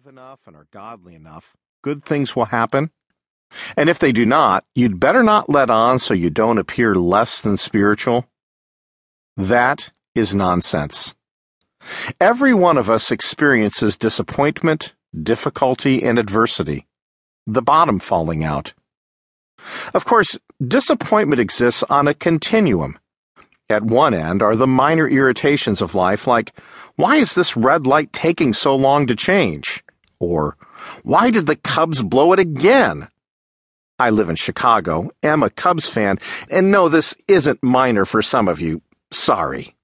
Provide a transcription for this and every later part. believe enough and are godly enough, good things will happen. And if they do not, you'd better not let on so you don't appear less than spiritual. That is nonsense. Every one of us experiences disappointment, difficulty, and adversity, the bottom falling out. Of course, disappointment exists on a continuum. At one end are the minor irritations of life, like, why is this red light taking so long to change? Or, why did the Cubs blow it again? I live in Chicago, am a Cubs fan, and no, this isn't minor for some of you. Sorry.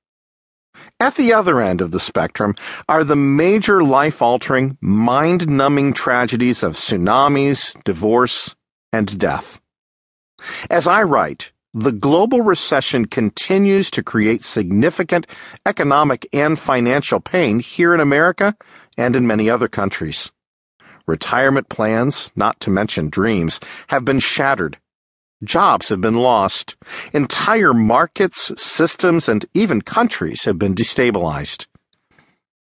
At the other end of the spectrum are the major life-altering, mind-numbing tragedies of tsunamis, divorce, and death. As I write, the global recession continues to create significant economic and financial pain here in America and in many other countries. Retirement plans, not to mention dreams, have been shattered. Jobs have been lost. Entire markets, systems, and even countries have been destabilized.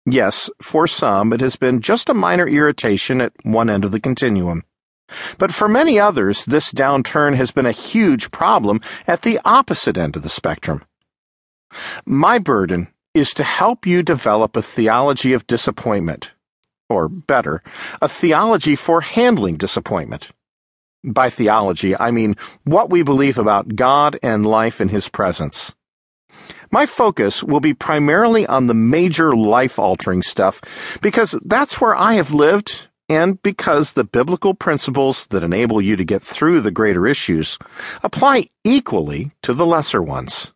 Yes, for some, it has been just a minor irritation at one end of the continuum. But for many others, this downturn has been a huge problem at the opposite end of the spectrum. My burden is to help you develop a theology of disappointment, or better, a theology for handling disappointment. By theology, I mean what we believe about God and life in His presence. My focus will be primarily on the major life-altering stuff, because that's where I have lived, and because the biblical principles that enable you to get through the greater issues apply equally to the lesser ones.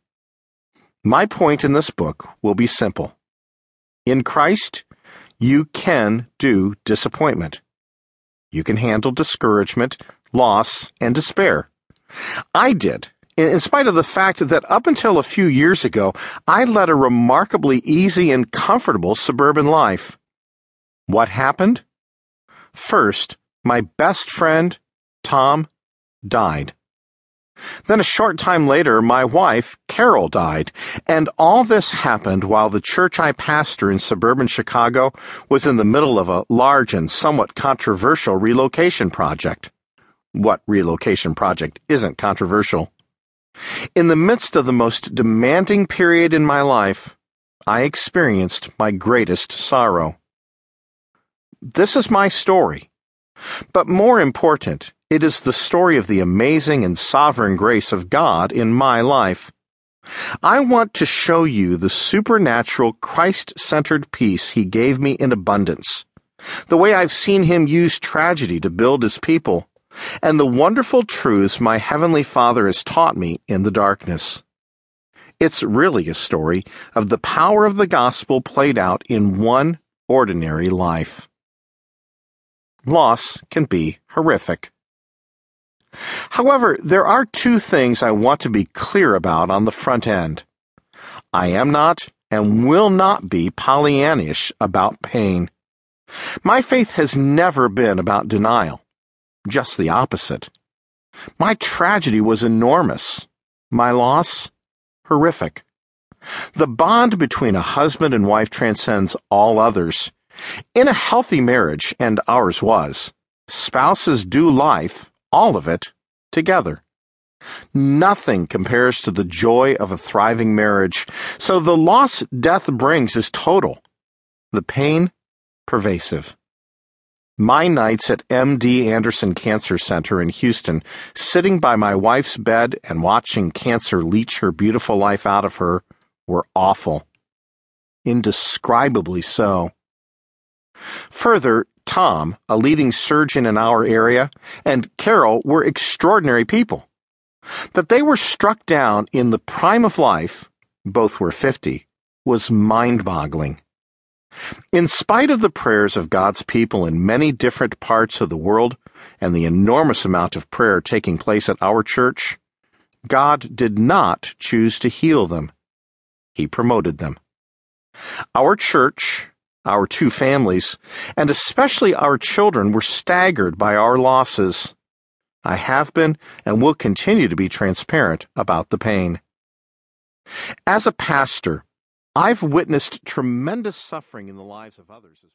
My point in this book will be simple. In Christ, you can do disappointment. You can handle discouragement, loss, and despair. I did, in spite of the fact that up until a few years ago, I led a remarkably easy and comfortable suburban life. What happened? First, my best friend, Tom, died. Then a short time later, my wife, Carol, died, and all this happened while the church I pastor in suburban Chicago was in the middle of a large and somewhat controversial relocation project. What relocation project isn't controversial? In the midst of the most demanding period in my life, I experienced my greatest sorrow. This is my story, but more important, it is the story of the amazing and sovereign grace of God in my life. I want to show you the supernatural, Christ-centered peace He gave me in abundance, the way I've seen Him use tragedy to build His people, and the wonderful truths my Heavenly Father has taught me in the darkness. It's really a story of the power of the gospel played out in one ordinary life. Loss can be horrific. However, there are two things I want to be clear about on the front end. I am not and will not be Pollyannish about pain. My faith has never been about denial, just the opposite. My tragedy was enormous. My loss, horrific. The bond between a husband and wife transcends all others. In a healthy marriage, and ours was, spouses do life, all of it, together. Nothing compares to the joy of a thriving marriage, so the loss death brings is total, the pain pervasive. My nights at M.D. Anderson Cancer Center in Houston, sitting by my wife's bed and watching cancer leech her beautiful life out of her, were awful. Indescribably so. Further, Tom, a leading surgeon in our area, and Carol were extraordinary people. That they were struck down in the prime of life, both were 50, was mind-boggling. In spite of the prayers of God's people in many different parts of the world and the enormous amount of prayer taking place at our church, God did not choose to heal them. He promoted them. Our church, our two families, and especially our children were staggered by our losses. I have been and will continue to be transparent about the pain. As a pastor, I've witnessed tremendous suffering in the lives of others as well.